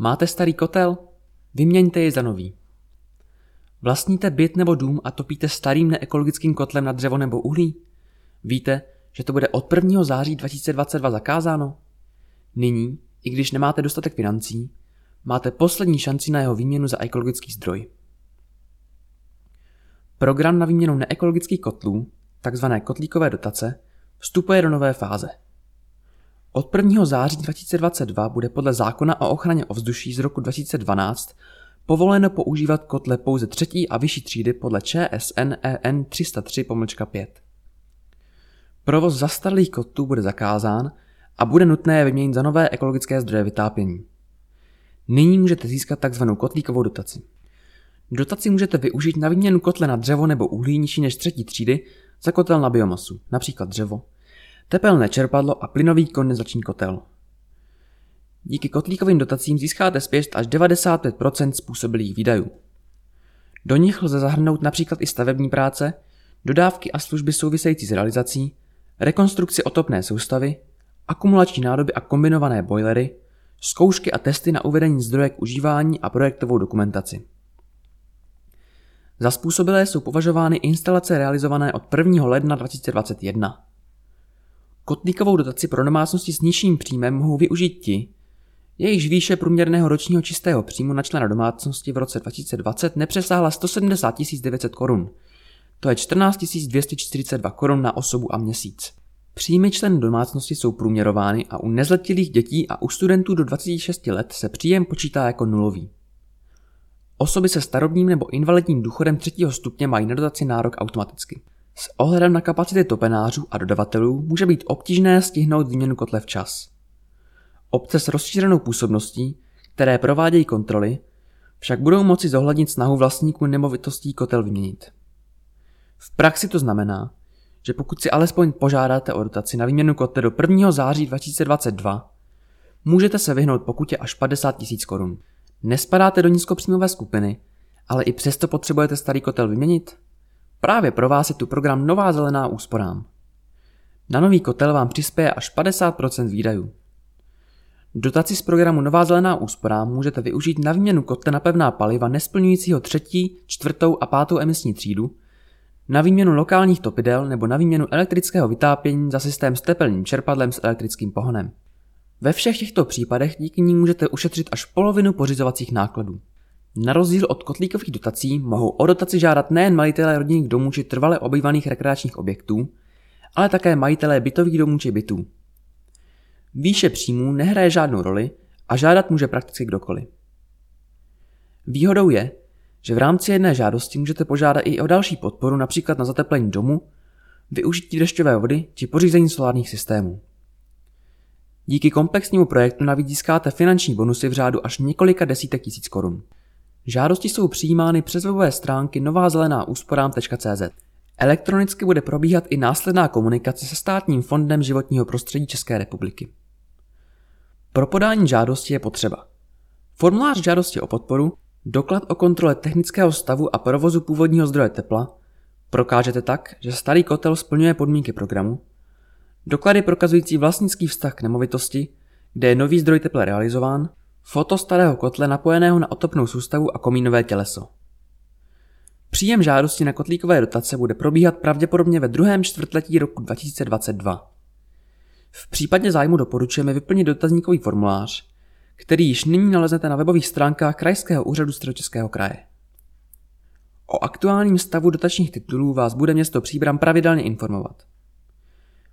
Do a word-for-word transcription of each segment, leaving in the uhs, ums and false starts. Máte starý kotel? Vyměňte jej za nový. Vlastníte byt nebo dům a topíte starým neekologickým kotlem na dřevo nebo uhlí? Víte, že to bude od prvního září dva tisíce dvacet dva zakázáno? Nyní, i když nemáte dostatek financí, máte poslední šanci na jeho výměnu za ekologický zdroj. Program na výměnu neekologických kotlů, takzvané kotlíkové dotace, vstupuje do nové fáze. Od prvního září dva tisíce dvacet dva bude podle zákona o ochraně ovzduší z roku dva tisíce dvanáct povoleno používat kotle pouze třetí a vyšší třídy podle Č S N E N tři sta tři pomlčka pět. Provoz zastaralých kotlů bude zakázán a bude nutné je vyměnit za nové ekologické zdroje vytápění. Nyní můžete získat tzv. Kotlíkovou dotaci. Dotaci můžete využít na výměnu kotle na dřevo nebo uhlí nižší než třetí třídy za kotel na biomasu, například dřevo, tepelné čerpadlo a plynový kondenzační kotel. Díky kotlíkovým dotacím získáte zpět až devadesát pět procent způsobilých výdajů. Do nich lze zahrnout například i stavební práce, dodávky a služby související s realizací, rekonstrukci otopné soustavy, akumulační nádoby a kombinované bojlery, zkoušky a testy na uvedení zdroje k užívání a projektovou dokumentaci. Za způsobilé jsou považovány instalace realizované od prvního ledna dva tisíce dvacet jedna. Kotlíkovou dotaci pro domácnosti s nižším příjmem mohou využít ti, jejichž výše průměrného ročního čistého příjmu na člena domácnosti v roce dva tisíce dvacet nepřesáhla sto sedmdesát tisíc devět set korun, to je čtrnáct tisíc dvě stě čtyřicet dva korun na osobu a měsíc. Příjmy členů domácnosti jsou průměrovány a u nezletilých dětí a u studentů do dvaceti šesti let se příjem počítá jako nulový. Osoby se starobním nebo invalidním důchodem třetího stupně mají na dotaci nárok automaticky. S ohledem na kapacity topenářů a dodavatelů může být obtížné stihnout výměnu kotle včas. Obce s rozšířenou působností, které provádějí kontroly, však budou moci zohlednit snahu vlastníků nemovitostí kotel vyměnit. V praxi to znamená, že pokud si alespoň požádáte o dotaci na výměnu kotle do prvního září dva tisíce dvacet dva, můžete se vyhnout pokutě až padesát tisíc korun. Nespadáte do nízkopříjmové skupiny, ale i přesto potřebujete starý kotel vyměnit? Právě pro vás je tu program Nová zelená úsporám. Na nový kotel vám přispěje až padesát procent výdajů. Dotaci z programu Nová zelená úsporám můžete využít na výměnu kotle na pevná paliva nesplňujícího třetí, čtvrtou a pátou emisní třídu, na výměnu lokálních topidel nebo na výměnu elektrického vytápění za systém s tepelným čerpadlem s elektrickým pohonem. Ve všech těchto případech díky ní můžete ušetřit až polovinu pořizovacích nákladů. Na rozdíl od kotlíkových dotací mohou o dotaci žádat nejen majitelé rodinných domů či trvale obývaných rekreačních objektů, ale také majitelé bytových domů či bytů. Výše příjmů nehraje žádnou roli a žádat může prakticky kdokoliv. Výhodou je, že v rámci jedné žádosti můžete požádat i o další podporu, například na zateplení domu, využití dešťové vody či pořízení solárních systémů. Díky komplexnímu projektu navíc získáte finanční bonusy v řádu až několika desítek tisíc korun. Žádosti jsou přijímány přes webové stránky nová zelená úsporám tečka cé zet. Elektronicky bude probíhat i následná komunikace se Státním fondem životního prostředí České republiky. Pro podání žádosti je potřeba formulář žádosti o podporu, doklad o kontrole technického stavu a provozu původního zdroje tepla, prokážete tak, že starý kotel splňuje podmínky programu, doklady prokazující vlastnický vztah k nemovitosti, kde je nový zdroj tepla realizován, foto starého kotle napojeného na otopnou soustavu a komínové těleso. Příjem žádosti na kotlíkové dotace bude probíhat pravděpodobně ve druhém čtvrtletí roku dva tisíce dvacet dva. V případě zájmu doporučujeme vyplnit dotazníkový formulář, který již nyní naleznete na webových stránkách Krajského úřadu Středočeského kraje. O aktuálním stavu dotačních titulů vás bude město Příbram pravidelně informovat.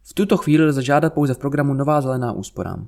V tuto chvíli lze žádat pouze v programu Nová zelená úsporám.